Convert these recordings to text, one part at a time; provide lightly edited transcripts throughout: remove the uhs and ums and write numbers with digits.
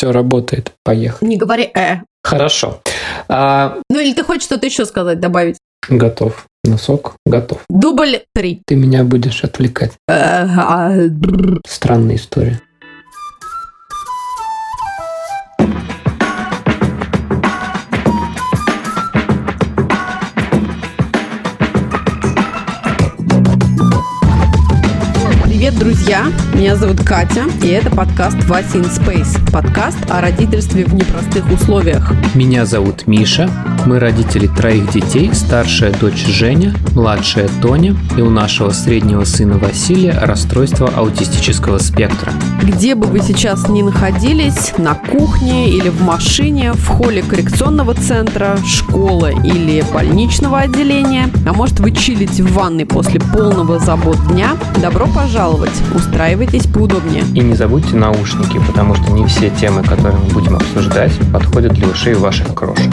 все работает. Поехали. Не говори «э». Хорошо. Ну или ты хочешь что-то еще сказать, добавить? Готов. Носок готов. Дубль 3. Ты меня будешь отвлекать. Странная история. Привет, друзья! Меня зовут Катя, и это подкаст «Voices in Space». Подкаст о родительстве в непростых условиях. Меня зовут Миша. Мы родители троих детей, старшая дочь Женя, младшая Тоня, и у нашего среднего сына Василия расстройство аутистического спектра. Где бы вы сейчас ни находились, на кухне или в машине, в холле коррекционного центра, школы или больничного отделения, а может вы чилите в ванной после полного забот дня, добро пожаловать! Устраивайтесь поудобнее. И не забудьте наушники, потому что не все темы, которые мы будем обсуждать, подходят для ушей ваших крошек.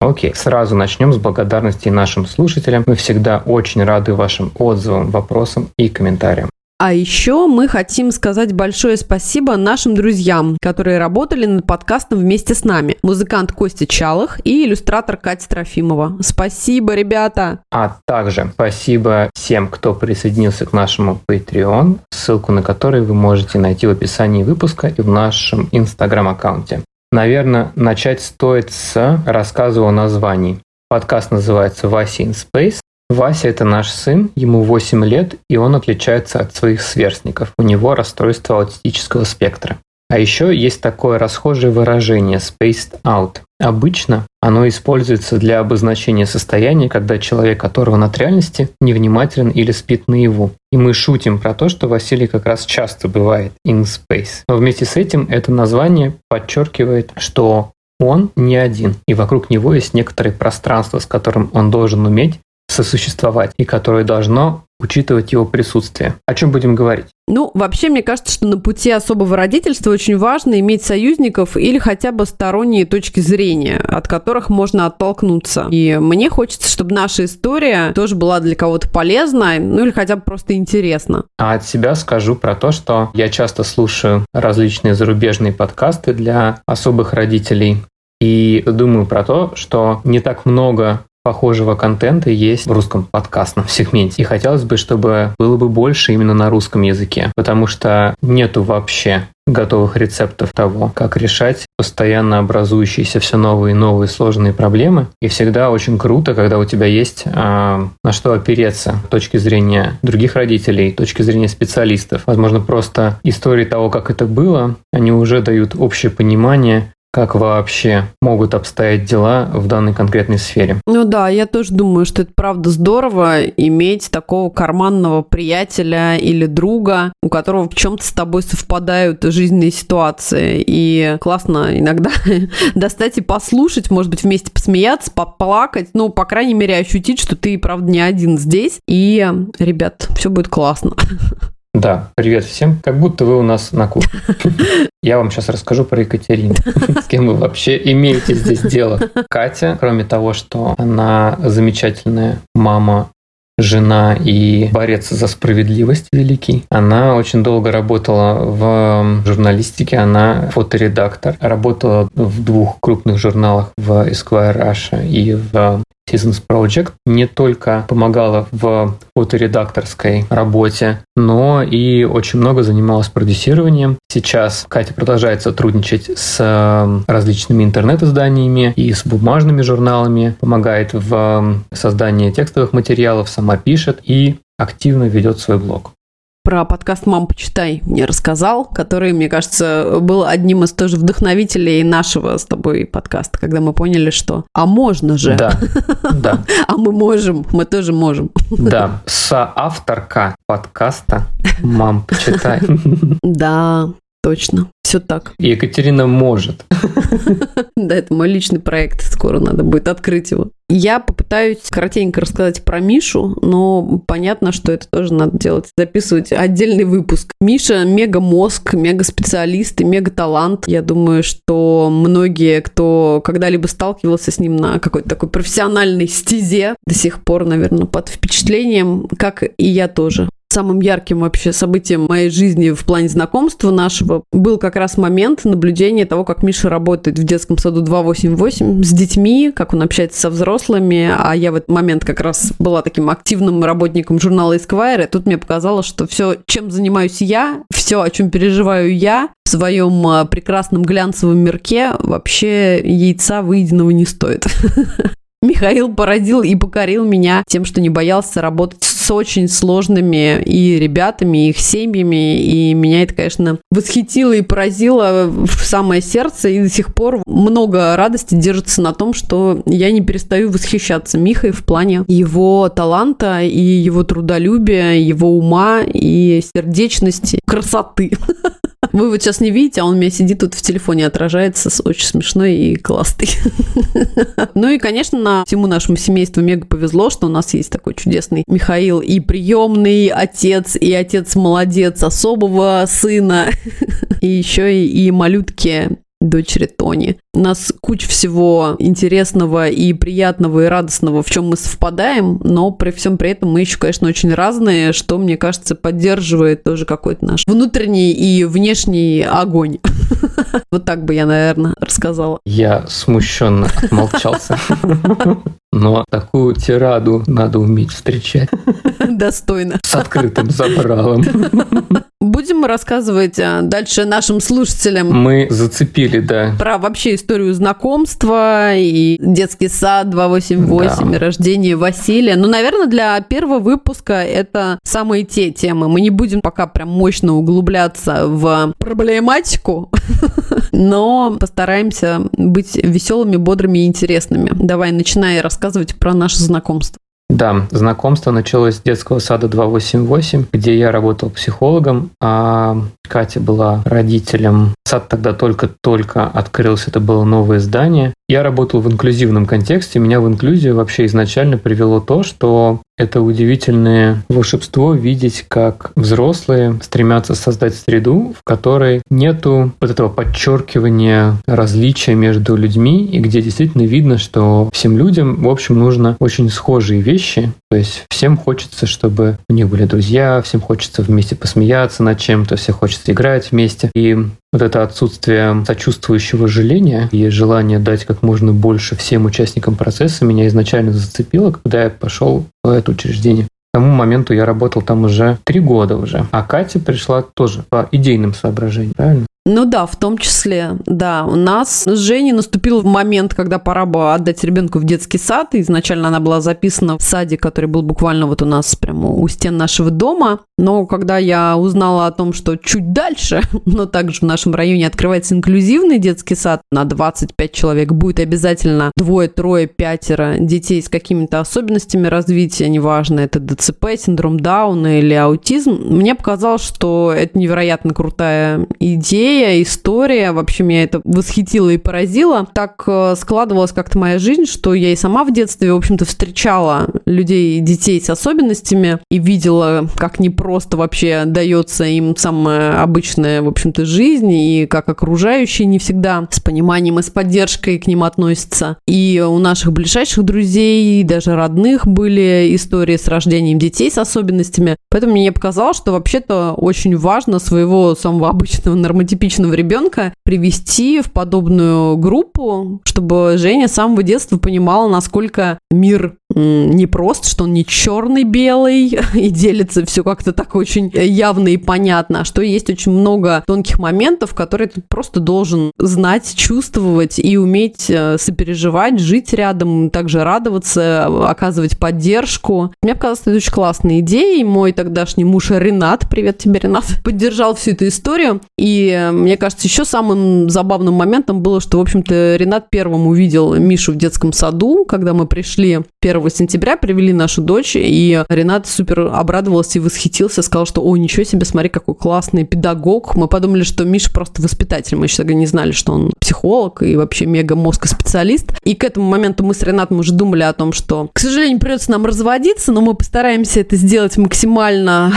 Окей, сразу начнем с благодарности нашим слушателям. Мы всегда очень рады вашим отзывам, вопросам и комментариям. А еще мы хотим сказать большое спасибо нашим друзьям, которые работали над подкастом вместе с нами. Музыкант Костя Чалых и иллюстратор Катя Трофимова. Спасибо, ребята! А также спасибо всем, кто присоединился к нашему Patreon, ссылку на который вы можете найти в описании выпуска и в нашем Instagram-аккаунте. Наверное, начать стоит с рассказа о названии. Подкаст называется «Voices in Space». Вася – это наш сын, ему 8 лет, и он отличается от своих сверстников. У него расстройство аутистического спектра. А еще есть такое расхожее выражение «spaced out». Обычно оно используется для обозначения состояния, когда человек оторван от реальности, невнимателен или спит наяву. И мы шутим про то, что Василий как раз часто бывает in space. Но вместе с этим это название подчеркивает, что он не один, и вокруг него есть некоторое пространство, с которым он должен уметь сосуществовать, и которое должно учитывать его присутствие. О чем будем говорить? Ну, вообще, мне кажется, что на пути особого родительства очень важно иметь союзников или хотя бы сторонние точки зрения, от которых можно оттолкнуться. И мне хочется, чтобы наша история тоже была для кого-то полезной, ну или хотя бы просто интересна. А от себя скажу про то, что я часто слушаю различные зарубежные подкасты для особых родителей и думаю про то, что не так много похожего контента есть в русском подкастном сегменте. И хотелось бы, чтобы было бы больше именно на русском языке, потому что нету вообще готовых рецептов того, как решать постоянно образующиеся все новые и новые сложные проблемы. И всегда очень круто, когда у тебя есть на что опереться с точки зрения других родителей, с точки зрения специалистов. Возможно, просто истории того, как это было, они уже дают общее понимание, как вообще могут обстоять дела в данной конкретной сфере. Ну да, я тоже думаю, что это правда здорово иметь такого карманного приятеля или друга, у которого в чем-то с тобой совпадают жизненные ситуации. И классно иногда достать и послушать, может быть, вместе посмеяться, поплакать, ну, по крайней мере, ощутить, что ты, правда, не один здесь. И, ребят, все будет классно. Да, привет всем, как будто вы у нас на кухне. Я вам сейчас расскажу про Екатерину, с кем вы вообще имеете здесь дело. Катя, кроме того, что она замечательная мама, жена и борец за справедливость великий, она очень долго работала в журналистике, она фоторедактор, работала в двух крупных журналах, в Esquire Russia и в Seasons Project, не только помогала в фоторедакторской работе, но и очень много занималась продюсированием. Сейчас Катя продолжает сотрудничать с различными интернет-изданиями и с бумажными журналами, помогает в создании текстовых материалов, сама пишет и активно ведет свой блог. Про подкаст «Мам, почитай» мне рассказал, который, мне кажется, был одним из тоже вдохновителей нашего с тобой подкаста, когда мы поняли, что «а можно же». Да. А мы можем, мы тоже можем. Да, соавторка подкаста «Мам, почитай». Да, точно, все так. Екатерина может. Да, это мой личный проект, скоро надо будет открыть его. Я попытаюсь коротенько рассказать про Мишу, но понятно, что это тоже надо делать, записывать отдельный выпуск. Миша мега-мозг, мега-специалист и мега-талант. Я думаю, что многие, кто когда-либо сталкивался с ним на какой-то такой профессиональной стезе, до сих пор, наверное, под впечатлением, как и я тоже. Самым ярким вообще событием моей жизни в плане знакомства нашего был как раз момент наблюдения того, как Миша работает в детском саду 288 с детьми, как он общается со взрослыми, а я в этот момент как раз была таким активным работником журнала Esquire, и тут мне показалось, что все, чем занимаюсь я, все, о чем переживаю я в своем прекрасном глянцевом мирке, вообще яйца выеденного не стоит. Михаил поразил и покорил меня тем, что не боялся работать с очень сложными и ребятами, и их семьями, и меня это, конечно, восхитило и поразило в самое сердце, и до сих пор много радости держится на том, что я не перестаю восхищаться Михой в плане его таланта и его трудолюбия, его ума и сердечности, красоты. Вы вот сейчас не видите, а он у меня сидит тут в телефоне, отражается, очень смешной и классный. Ну и, конечно, всему нашему семейству мега повезло, что у нас есть такой чудесный Михаил и приемный отец, и отец-молодец особого сына, и еще и малютки дочери Тони. У нас куча всего интересного и приятного и радостного, в чем мы совпадаем, но при всем при этом мы еще, конечно, очень разные, что, мне кажется, поддерживает тоже какой-то наш внутренний и внешний огонь. Вот так бы я, наверное, рассказала. Я смущенно отмолчался. Но такую тираду надо уметь встречать. Достойно. С открытым забралом. Будем рассказывать дальше нашим слушателям. Мы зацепили, да. Про вообще историю знакомства и детский сад 288, да. И рождение Василия. Ну, наверное, для первого выпуска это самые те темы. Мы не будем пока прям мощно углубляться в проблематику, но постараемся быть веселыми, бодрыми и интересными. Давай, начинай рассказывать про наше знакомство. Да, знакомство началось с детского сада 288, где я работал психологом, а Катя была родителем. Сад тогда только-только открылся, это было новое здание. Я работал в инклюзивном контексте, меня в инклюзию вообще изначально привело то, что это удивительное волшебство видеть, как взрослые стремятся создать среду, в которой нету вот этого подчеркивания различия между людьми, и где действительно видно, что всем людям, в общем, нужно очень схожие вещи. То есть всем хочется, чтобы у них были друзья, всем хочется вместе посмеяться над чем-то, всем хочется играть вместе. И вот это отсутствие сочувствующего жаления и желание дать как можно больше всем участникам процесса меня изначально зацепило, когда я пошел в это учреждение. К тому моменту я работал там уже 3 года уже, а Катя пришла тоже по идейным соображениям, правильно? Ну да, в том числе, да. У нас с Женей наступил момент, когда пора бы отдать ребенку в детский сад. И изначально она была записана в саде, который был буквально вот у нас прямо у стен нашего дома. Но когда я узнала о том, что чуть дальше, но также в нашем районе открывается инклюзивный детский сад на 25 человек, будет обязательно 2, 3, 5 детей с какими-то особенностями развития, неважно, это ДЦП, синдром Дауна или аутизм, мне показалось, что это невероятно крутая идея, история, вообще меня это восхитило и поразило. Так складывалась как-то моя жизнь, что я и сама в детстве, в общем-то, встречала людей и детей с особенностями и видела, как непросто вообще дается им самая обычная, в общем-то, жизнь, и как окружающие не всегда с пониманием и с поддержкой к ним относятся. И у наших ближайших друзей, даже родных были истории с рождением детей с особенностями. Поэтому мне показалось, что вообще-то очень важно своего самого обычного нормотипичного ребенка привести в подобную группу, чтобы Женя с самого детства понимала, насколько мир непрост, что он не черный-белый и делится все как-то так очень явно и понятно, а что есть очень много тонких моментов, которые ты просто должен знать, чувствовать и уметь сопереживать, жить рядом, также радоваться, оказывать поддержку. Мне показалось, это очень классная идея, и мой тогдашний муж Ренат, привет тебе, Ренат, поддержал всю эту историю, и мне кажется, еще самым забавным моментом было, что, в общем-то, Ренат первым увидел Мишу в детском саду, когда мы пришли 1 сентября, привели нашу дочь, и Ренат супер обрадовался и восхитился, сказал, что, о, ничего себе, смотри, какой классный педагог. Мы подумали, что Миша просто воспитатель, мы еще тогда не знали, что он психолог и вообще мега-мозгоспециалист. И к этому моменту мы с Ренатом уже думали о том, что, к сожалению, придется нам разводиться, но мы постараемся это сделать максимально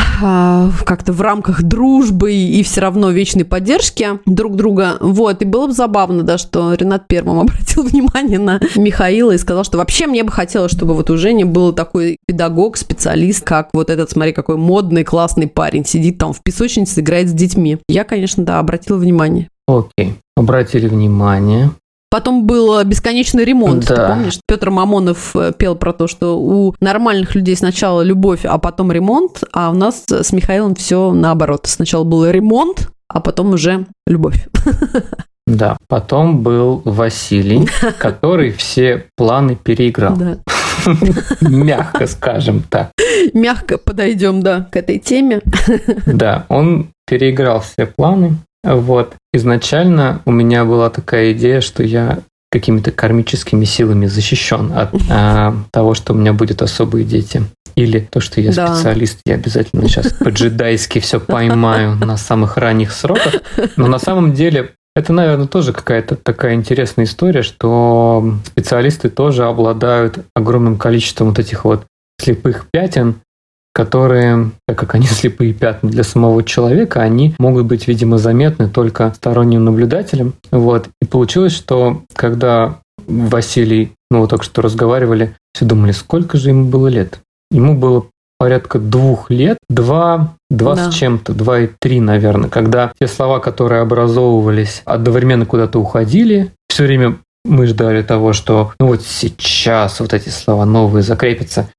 как-то в рамках дружбы и все равно вечной поддержки друг друга. Вот, и было бы забавно, да, что Ренат первым обратил внимание на Михаила и сказал, что вообще мне бы хотелось, чтобы чтобы вот у Жени был такой педагог, специалист, как вот этот, смотри, какой модный, классный парень, сидит там в песочнице, играет с детьми. Я, конечно, да, обратила внимание. Окей, обратили внимание. Потом был бесконечный ремонт, да. Ты помнишь? Петр Мамонов пел про то, что у нормальных людей сначала любовь, а потом ремонт, а у нас с Михаилом все наоборот. Сначала был ремонт, а потом уже любовь. Да, потом был Василий, который все планы переиграл. Мягко, скажем так. Мягко подойдем, да, к этой теме. Да, он переиграл все планы. Вот. Изначально у меня была такая идея, что я какими-то кармическими силами защищен от того, что у меня будут особые дети. Или то, что я специалист, я обязательно сейчас по-джедайски все поймаю на самых ранних сроках. Но на самом деле это, наверное, тоже какая-то такая интересная история, что специалисты тоже обладают огромным количеством вот этих вот слепых пятен, которые, так как они слепые пятна для самого человека, они могут быть, видимо, заметны только сторонним наблюдателям. Вот. И получилось, что когда Василий, ну, вот только что разговаривали, все думали, сколько же ему было лет? Ему было порядка 2 лет, два с чем-то, 2 и 3, наверное, когда те слова, которые образовывались, одновременно куда-то уходили, все время мы ждали того, что ну вот сейчас вот эти слова новые закрепятся,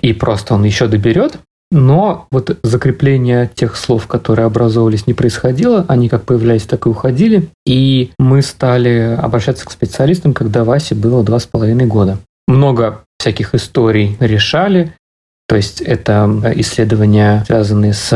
и просто он еще доберет, но вот закрепление тех слов, которые образовывались, не происходило, они как появлялись, так и уходили, и мы стали обращаться к специалистам, когда Васе было 2,5 года. Много всяких историй решали, то есть это исследования, связанные с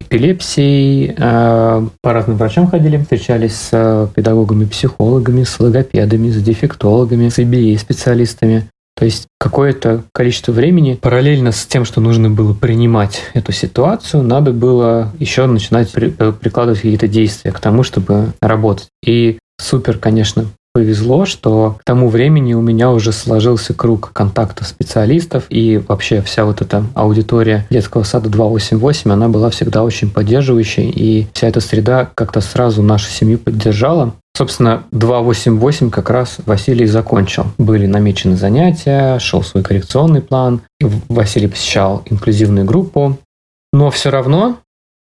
эпилепсией, по разным врачам ходили, встречались с педагогами, психологами, с логопедами, с дефектологами, с EBA-специалистами. То есть какое-то количество времени параллельно с тем, что нужно было принимать эту ситуацию, надо было еще начинать прикладывать какие-то действия к тому, чтобы работать. И супер, конечно, повезло, что к тому времени у меня уже сложился круг контактов специалистов, и вообще вся вот эта аудитория детского сада 288, она была всегда очень поддерживающей, и вся эта среда как-то сразу нашу семью поддержала. Собственно, 288 как раз Василий закончил. Были намечены занятия, шел свой коррекционный план, Василий посещал инклюзивную группу, но все равно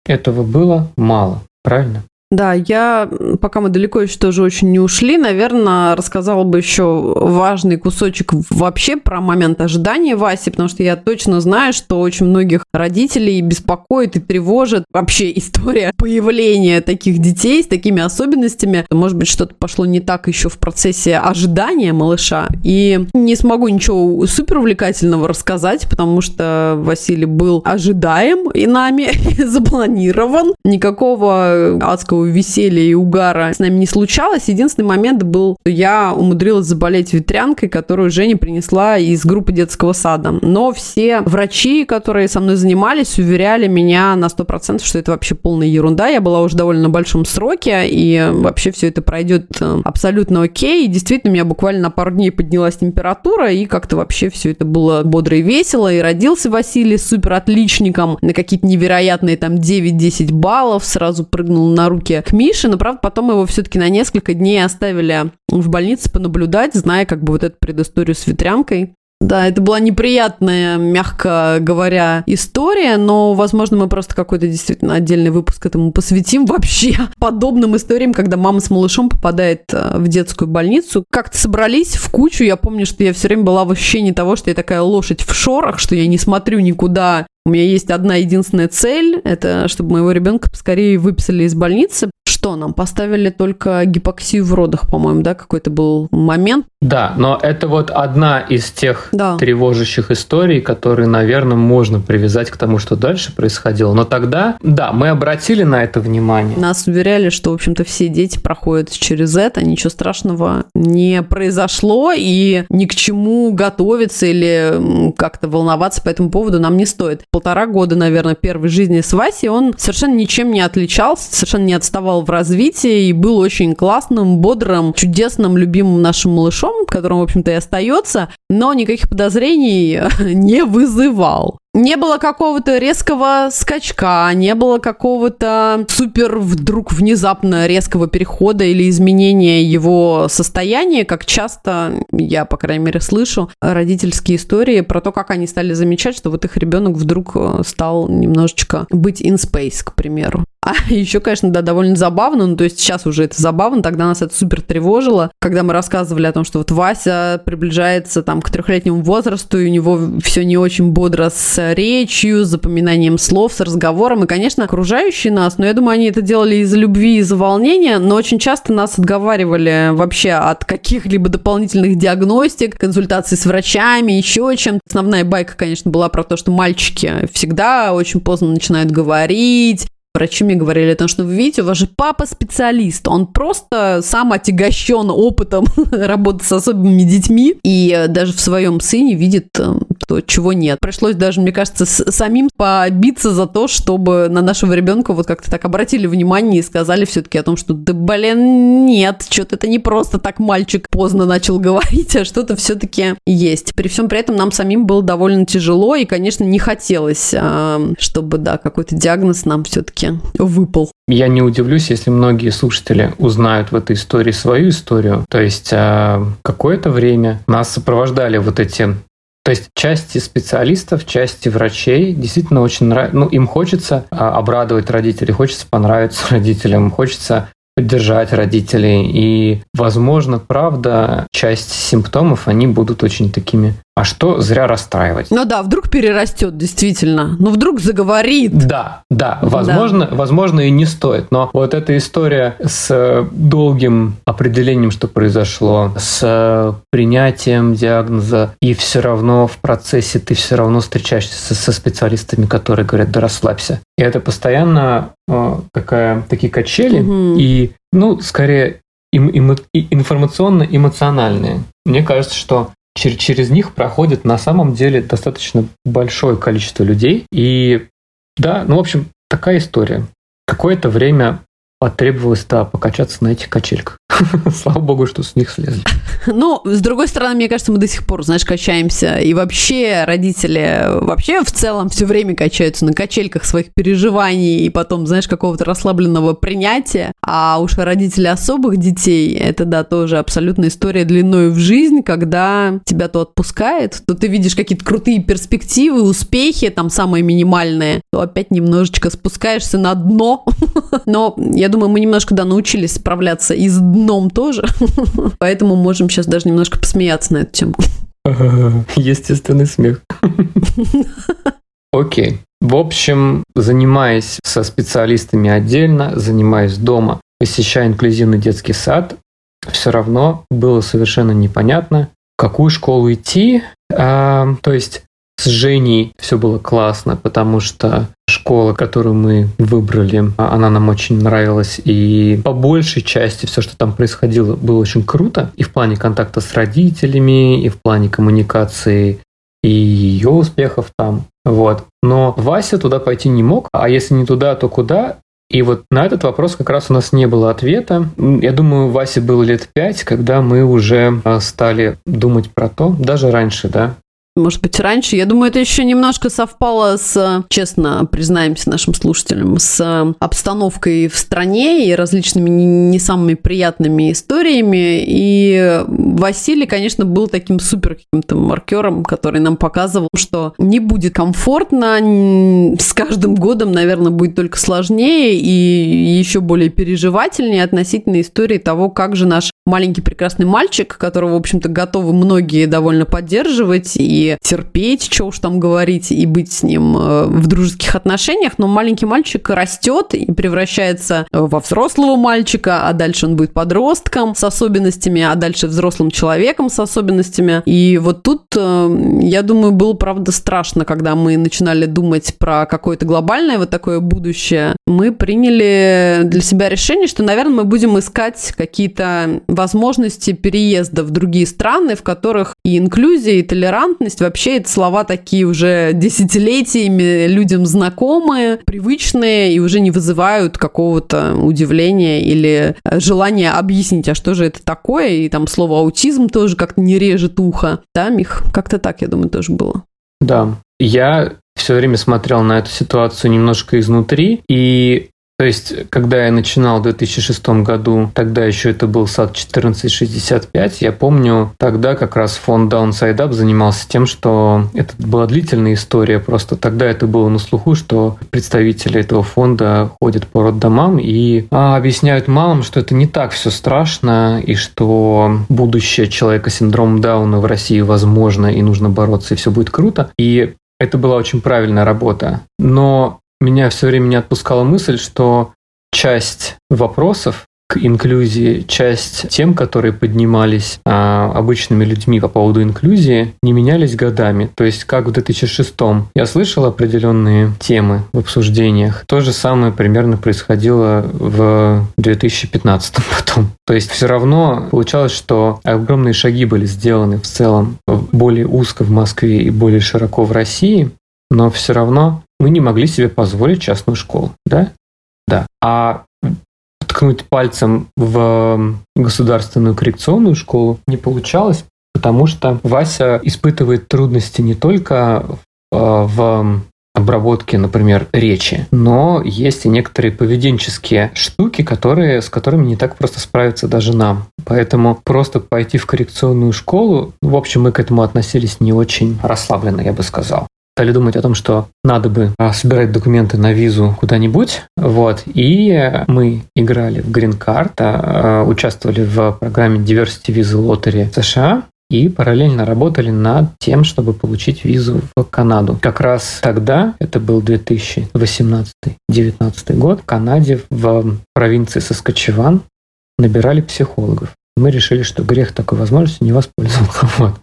этого было мало, правильно? Да, я, пока мы далеко еще тоже очень не ушли, наверное, рассказала бы еще важный кусочек вообще про момент ожидания Васи, потому что я точно знаю, что очень многих родителей беспокоит и тревожит вообще история появления таких детей с такими особенностями. Может быть, что-то пошло не так еще в процессе ожидания малыша, и не смогу ничего суперувлекательного рассказать, потому что Василий был ожидаем и нами, запланирован, никакого адского веселья и угара с нами не случалось. Единственный момент был, что я умудрилась заболеть ветрянкой, которую Женя принесла из группы детского сада. Но все врачи, которые со мной занимались, уверяли меня на 100%, что это вообще полная ерунда. Я была уже довольно на большом сроке, и вообще все это пройдет абсолютно окей. И действительно, у меня буквально на пару дней поднялась температура, и как-то вообще все это было бодро и весело. И родился Василий супер отличником на какие-то невероятные там 9-10 баллов, сразу прыгнул на руки к Мише, но, правда, потом его все-таки на несколько дней оставили в больнице понаблюдать, зная как бы вот эту предысторию с ветрянкой. Да, это была неприятная, мягко говоря, история, но, возможно, мы просто какой-то действительно отдельный выпуск этому посвятим вообще подобным историям, когда мама с малышом попадает в детскую больницу. Как-то собрались в кучу, я помню, что я все время была в ощущении того, что я такая лошадь в шорах, что я не смотрю никуда. У меня есть одна единственная цель, это чтобы моего ребенка поскорее выписали из больницы. Что нам поставили только гипоксию в родах, по-моему, да, какой-то был момент. Да, но это вот одна из тех тревожащих историй, которые, наверное, можно привязать к тому, что дальше происходило. Но тогда, да, мы обратили на это внимание. Нас уверяли, что, в общем-то, все дети проходят через это, ничего страшного не произошло, и ни к чему готовиться или как-то волноваться по этому поводу нам не стоит. 1,5 года, наверное, первой жизни с Васей он совершенно ничем не отличался, совершенно не отставал в развитии и был очень классным, бодрым, чудесным, любимым нашим малышом, которым, в общем-то, и остается. но никаких подозрений не вызывал. Не было какого-то резкого скачка, не было какого-то супер вдруг внезапно резкого перехода или изменения его состояния, как часто, я, по крайней мере, слышу родительские истории про то, как они стали замечать, что вот их ребенок вдруг стал немножечко быть in space, к примеру. А еще, конечно, да, довольно забавно, ну, то есть сейчас уже это забавно, тогда нас это супер тревожило, когда мы рассказывали о том, что вот Вася приближается там к 3-летнему возрасту, и у него все не очень бодро с речью, с запоминанием слов, с разговором, и, конечно, окружающие нас, но я думаю, они это делали из-за любви, из-за волнения, но очень часто нас отговаривали вообще от каких-либо дополнительных диагностик, консультаций с врачами, еще чем-то. Основная байка, конечно, была про то, что мальчики всегда очень поздно начинают говорить. Врачи мне говорили о том, что вы видите, у вас же папа специалист, он просто сам отягощен опытом работы с особыми детьми и даже в своем сыне видит то, чего нет. Пришлось даже, мне кажется, самим побиться за то, чтобы на нашего ребенка вот как-то так обратили внимание и сказали все-таки о том, что да блин, нет, что-то это не просто так мальчик поздно начал говорить, а что-то все-таки есть. При всем при этом нам самим было довольно тяжело и, конечно, не хотелось, чтобы, да, какой-то диагноз нам все-таки выпал. Я не удивлюсь, если многие слушатели узнают в этой истории свою историю. То есть какое-то время нас сопровождали вот эти... То есть части специалистов, части врачей действительно очень нравится. Ну, им хочется обрадовать родителей, хочется понравиться родителям, хочется поддержать родителей. И, возможно, правда, часть симптомов, они будут очень такими... А что зря расстраивать? Ну да, вдруг перерастет действительно. Ну вдруг заговорит. Да, возможно и не стоит. Но вот эта история с долгим определением, что произошло, с принятием диагноза, и все равно в процессе ты все равно встречаешься со специалистами, которые говорят, да расслабься. И это постоянно такие качели, и, ну, скорее, информационно-эмоциональные. Мне кажется, что через них проходит на самом деле достаточно большое количество людей. И да, ну, в общем, такая история. Какое-то время потребовалось, да, покачаться на этих качельках. Слава богу, что с них слезли. Ну, с другой стороны, мне кажется, мы до сих пор, знаешь, качаемся. И вообще родители вообще в целом все время качаются на качельках своих переживаний и потом, знаешь, какого-то расслабленного принятия. А уж родители особых детей, это, да, тоже абсолютная история длиною в жизнь, когда тебя то отпускает, то ты видишь какие-то крутые перспективы, успехи, там самые минимальные, то опять немножечко спускаешься на дно. Но я думаю, мы немножко, да, научились справляться и с дном тоже, поэтому можем сейчас даже немножко посмеяться на эту тему. Естественный смех. Окей. В общем, занимаясь со специалистами отдельно, занимаясь дома, посещая инклюзивный детский сад, все равно было совершенно непонятно, в какую школу идти. То есть с Женей все было классно, потому что школа, которую мы выбрали, она нам очень нравилась, и по большей части все, что там происходило, было очень круто, и в плане контакта с родителями, и в плане коммуникации, и ее успехов там, вот. Но Вася туда пойти не мог, а если не туда, то куда? И вот на этот вопрос как раз у нас не было ответа. Я думаю, Васе было лет 5, когда мы уже стали думать про то, даже раньше, да, может быть, раньше. Я думаю, это еще немножко совпало с, честно признаемся нашим слушателям, с обстановкой в стране и различными не самыми приятными историями. И Василий, конечно, был таким супер каким-то маркером, который нам показывал, что не будет комфортно, с каждым годом, наверное, будет только сложнее и еще более переживательнее относительно истории того, как же наш маленький прекрасный мальчик, которого, в общем-то, готовы многие довольно поддерживать и терпеть, что уж там говорить, и быть с ним в дружеских отношениях, но маленький мальчик растет и превращается во взрослого мальчика, а дальше он будет подростком с особенностями, а дальше взрослым человеком с особенностями. И вот тут, я думаю, было, правда, страшно, когда мы начинали думать про какое-то глобальное вот такое будущее. Мы приняли для себя решение, что, наверное, мы будем искать какие-то возможности переезда в другие страны, в которых и инклюзия, и толерантность, реальность вообще это слова такие уже десятилетиями людям знакомые, привычные и уже не вызывают какого-то удивления или желания объяснить, а что же это такое, и там слово аутизм тоже как-то не режет ухо, да, Мих? Как-то так, я думаю, тоже было. Да, я все время смотрел на эту ситуацию немножко изнутри, и то есть, когда я начинал в 2006 году, тогда еще это был САД 1465, я помню, тогда как раз фонд Даунсайдап занимался тем, что это была длительная история, просто тогда это было на слуху, что представители этого фонда ходят по роддомам и объясняют мамам, что это не так все страшно, и что будущее человека с синдромом Дауна в России возможно, и нужно бороться, и все будет круто. И это была очень правильная работа. Но меня все время не отпускала мысль, что часть вопросов к инклюзии, часть тем, которые поднимались обычными людьми по поводу инклюзии, не менялись годами. То есть, как в 2006-м я слышал определенные темы в обсуждениях, то же самое примерно происходило в 2015-м потом. То есть, все равно получалось, что огромные шаги были сделаны в целом более узко в Москве и более широко в России, но все равно мы не могли себе позволить частную школу, да? Да. А ткнуть пальцем в государственную коррекционную школу не получалось, потому что Вася испытывает трудности не только в обработке, например, речи, но есть и некоторые поведенческие штуки, которые, с которыми не так просто справиться даже нам. Поэтому просто пойти в коррекционную школу, в общем, мы к этому относились не очень расслабленно, я бы сказал. Стали думать о том, что надо бы собирать документы на визу куда-нибудь. Вот. И мы играли в Green Card, участвовали в программе Diversity Visa Lottery США и параллельно работали над тем, чтобы получить визу в Канаду. Как раз тогда, это был 2018-2019 год, в Канаде, в провинции Саскачеван, набирали психологов. Мы решили, что грех такой возможности не воспользоваться. Вот.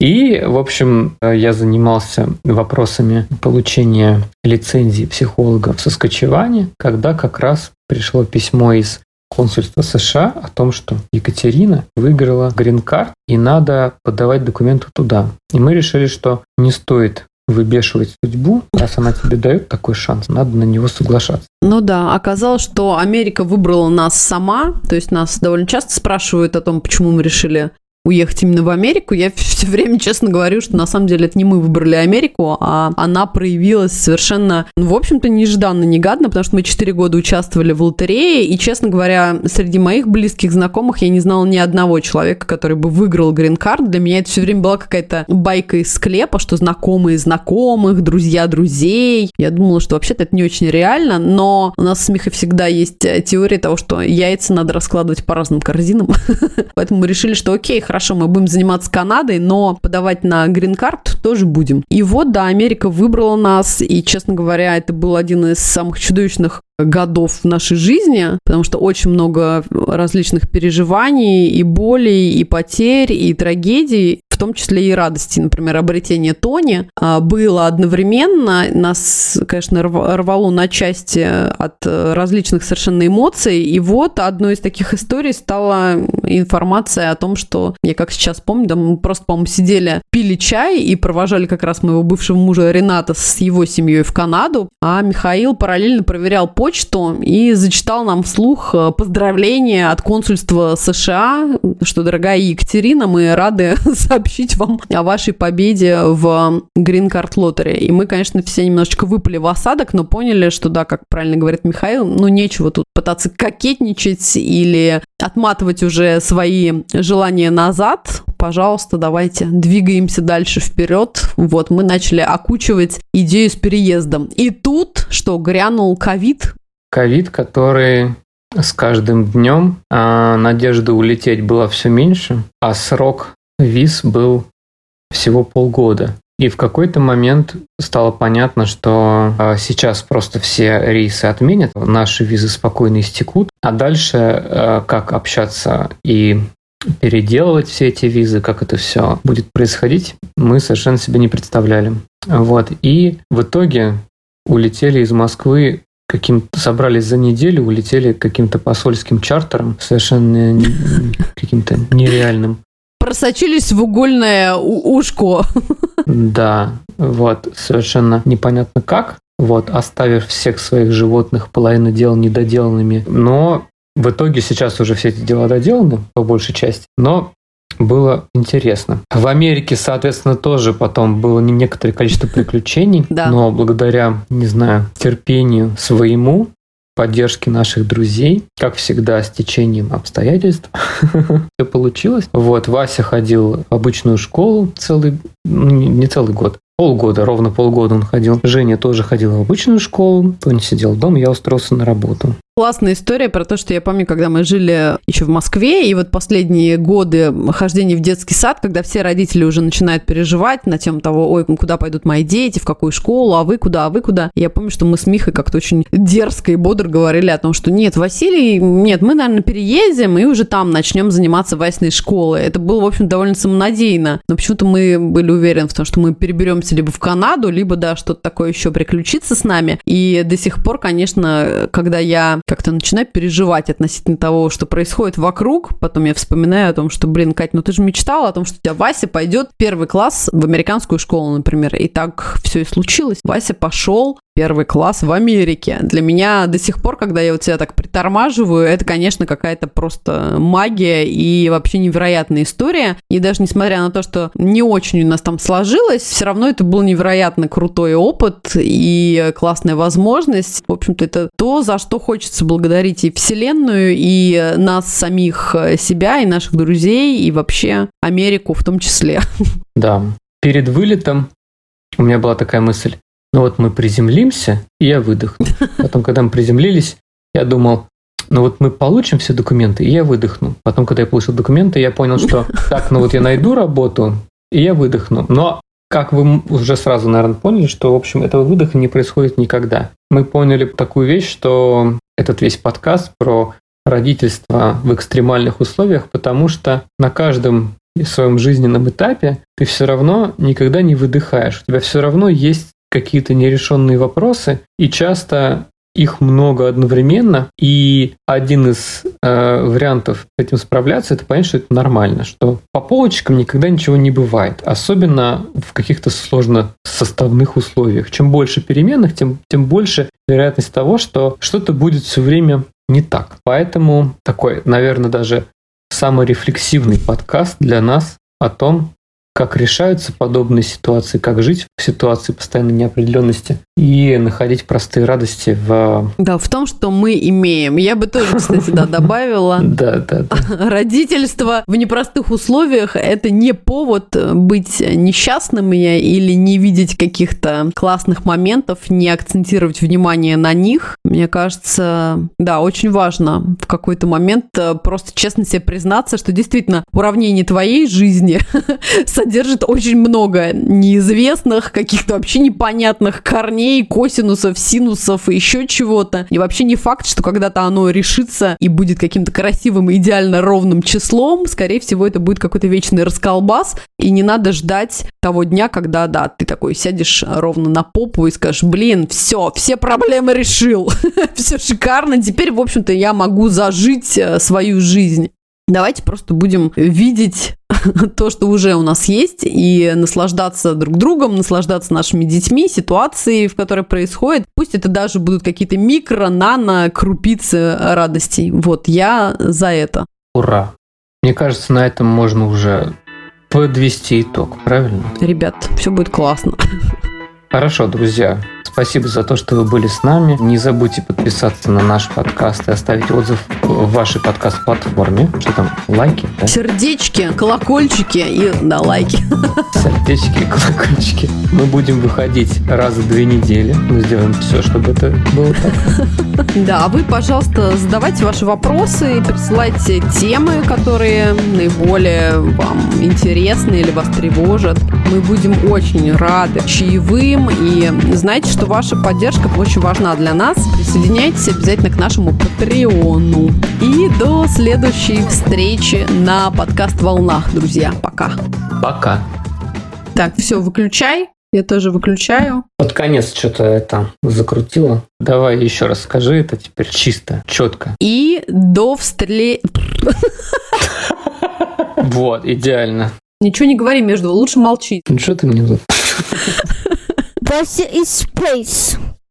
И, в общем, я занимался вопросами получения лицензии психолога в Саскачеване, когда как раз пришло письмо из консульства США о том, что Екатерина выиграла грин-карт и надо подавать документы туда. И мы решили, что не стоит выбешивать судьбу, раз она тебе дает такой шанс, надо на него соглашаться. Ну да, оказалось, что Америка выбрала нас сама, то есть нас довольно часто спрашивают о том, почему мы решили уехать именно в Америку. Я все время честно говорю, что на самом деле это не мы выбрали Америку, а она проявилась совершенно, ну, в общем-то, нежданно-негадно, потому что мы 4 года участвовали в лотерее, и, честно говоря, среди моих близких знакомых я не знала ни одного человека, который бы выиграл грин-карт. Для меня это все время была какая-то байка из склепа, что знакомые знакомых, друзья друзей. Я думала, что вообще-то это не очень реально, но у нас с Михой всегда есть теория того, что яйца надо раскладывать по разным корзинам. Поэтому мы решили, что окей, хорошо, мы будем заниматься Канадой, но подавать на грин-карт тоже будем. И вот, да, Америка выбрала нас, и, честно говоря, это был один из самых чудовищных годов в нашей жизни, потому что очень много различных переживаний, и болей, и потерь, и трагедий, в том числе и радости. Например, обретение Тони было одновременно. Нас, конечно, рвало на части от различных совершенно эмоций. И вот одной из таких историй стала информация о том, что, я как сейчас помню, да, мы просто, по-моему, сидели, пили чай и провожали как раз моего бывшего мужа Рената с его семьей в Канаду. А Михаил параллельно проверял почту и зачитал нам вслух поздравления от консульства США, что, дорогая Екатерина, мы рады сообщить вам о вашей победе в Green Card Lottery. И мы, конечно, все немножечко выпали в осадок, но поняли, что, да, как правильно говорит Михаил, ну, нечего тут пытаться кокетничать или отматывать уже свои желания назад. Пожалуйста, давайте двигаемся дальше вперед. Вот, мы начали окучивать идею с переездом. И тут, что, грянул ковид? Ковид, который с каждым днем, надежда улететь была все меньше, а срок виз был всего полгода. И в какой-то момент стало понятно, что сейчас просто все рейсы отменят, наши визы спокойно истекут, а дальше как общаться и переделывать все эти визы, как это все будет происходить, мы совершенно себе не представляли. Вот. И в итоге улетели из Москвы, собрались за неделю, улетели каким-то посольским чартером, совершенно каким-то нереальным. просочились в угольное ушко. Да, вот, совершенно непонятно как, вот, оставив всех своих животных половину дел недоделанными, но в итоге сейчас уже все эти дела доделаны, по большей части, но было интересно. В Америке, соответственно, тоже потом было некоторое количество приключений, но благодаря, не знаю, терпению своему, поддержки наших друзей, как всегда, с течением обстоятельств, все получилось. Вот, Вася ходил в обычную школу ровно полгода он ходил. Женя тоже ходила в обычную школу, Тоня сидел дома, я устроился на работу. Классная история про то, что я помню, когда мы жили еще в Москве, и вот последние годы хождения в детский сад, когда все родители уже начинают переживать на тему того, ой, куда пойдут мои дети, в какую школу, а вы куда. И я помню, что мы с Михой как-то очень дерзко и бодро говорили о том, что нет, Василий, мы, наверное, переедем и уже там начнем заниматься Васиной школой. Это было, в общем, довольно самонадеянно, но почему-то мы были уверены в том, что мы переберемся либо в Канаду, либо, да, что-то такое еще приключится с нами. И до сих пор, конечно, когда я как-то начинаю переживать относительно того, что происходит вокруг. Потом я вспоминаю о том, что, Кать, ты же мечтала о том, что у тебя Вася пойдет в первый класс в американскую школу, например. И так все и случилось. Вася пошел первый класс в Америке. Для меня до сих пор, когда я вот себя так притормаживаю, это, конечно, какая-то просто магия и вообще невероятная история. И даже несмотря на то, что не очень у нас там сложилось, все равно это был невероятно крутой опыт и классная возможность. В общем-то, это то, за что хочется благодарить и Вселенную, и нас самих, себя, и наших друзей, и вообще Америку в том числе. Да. Перед вылетом у меня была такая мысль. Ну вот мы приземлимся, и я выдохну. Потом, когда мы приземлились, я думал, ну вот мы получим все документы, и я выдохну. Потом, когда я получил документы, я понял, что так, ну вот я найду работу, и я выдохну. Но, как вы уже сразу, наверное, поняли, что, в общем, этого выдоха не происходит никогда. Мы поняли такую вещь, что этот весь подкаст про родительство в экстремальных условиях, потому что на каждом своем жизненном этапе ты все равно никогда не выдыхаешь. У тебя все равно есть какие-то нерешенные вопросы, и часто их много одновременно, и один из вариантов с этим справляться, это понять, что это нормально, что по полочкам никогда ничего не бывает, особенно в каких-то сложно составных условиях. Чем больше переменных, тем больше вероятность того, что что-то будет все время не так. Поэтому такой, наверное, даже саморефлексивный подкаст для нас о том, как решаются подобные ситуации, как жить в ситуации постоянной неопределенности и находить простые радости в... Да, в том, что мы имеем. Я бы тоже, кстати, добавила. Да. Родительство в непростых условиях – это не повод быть несчастным или не видеть каких-то классных моментов, не акцентировать внимание на них. Мне кажется, да, очень важно в какой-то момент просто честно себе признаться, что действительно уравнение твоей жизни содержит очень много неизвестных, каких-то вообще непонятных корней, косинусов, синусов и еще чего-то. И вообще не факт, что когда-то оно решится и будет каким-то красивым, идеально ровным числом. Скорее всего, это будет какой-то вечный расколбас. И не надо ждать того дня, когда, да, ты такой сядешь ровно на попу и скажешь, все проблемы решил. Все шикарно. Теперь, в общем-то, я могу зажить свою жизнь. Давайте просто будем видеть то, что уже у нас есть, и наслаждаться друг другом, наслаждаться нашими детьми, ситуацией, в которой происходит. Пусть это даже будут какие-то микро, нано, крупицы радостей. Вот, я за это. Ура! Мне кажется, на этом можно уже подвести итог, правильно? Ребят, все будет классно. Хорошо, друзья. Спасибо за то, что вы были с нами. Не забудьте подписаться на наш подкаст и оставить отзыв в вашей подкаст-платформе. Что там? Лайки? Да? Сердечки, колокольчики и... Да, лайки. Сердечки и колокольчики. Мы будем выходить раз в 2 недели. Мы сделаем все, чтобы это было так. Да, а вы, пожалуйста, задавайте ваши вопросы и присылайте темы, которые наиболее вам интересны или вас тревожат. Мы будем очень рады чаевым и знаете, что ваша поддержка очень важна для нас. Присоединяйтесь обязательно к нашему Patreon. И до следующей встречи на подкаст «Волнах», друзья. Пока. Пока. Так, все, выключай. Я тоже выключаю. Под конец что-то это закрутило. Давай еще раз скажи это теперь чисто, четко. И до встречи. Вот, идеально. Ничего не говори между, лучше молчи. Ну что ты мне... Voices in Space.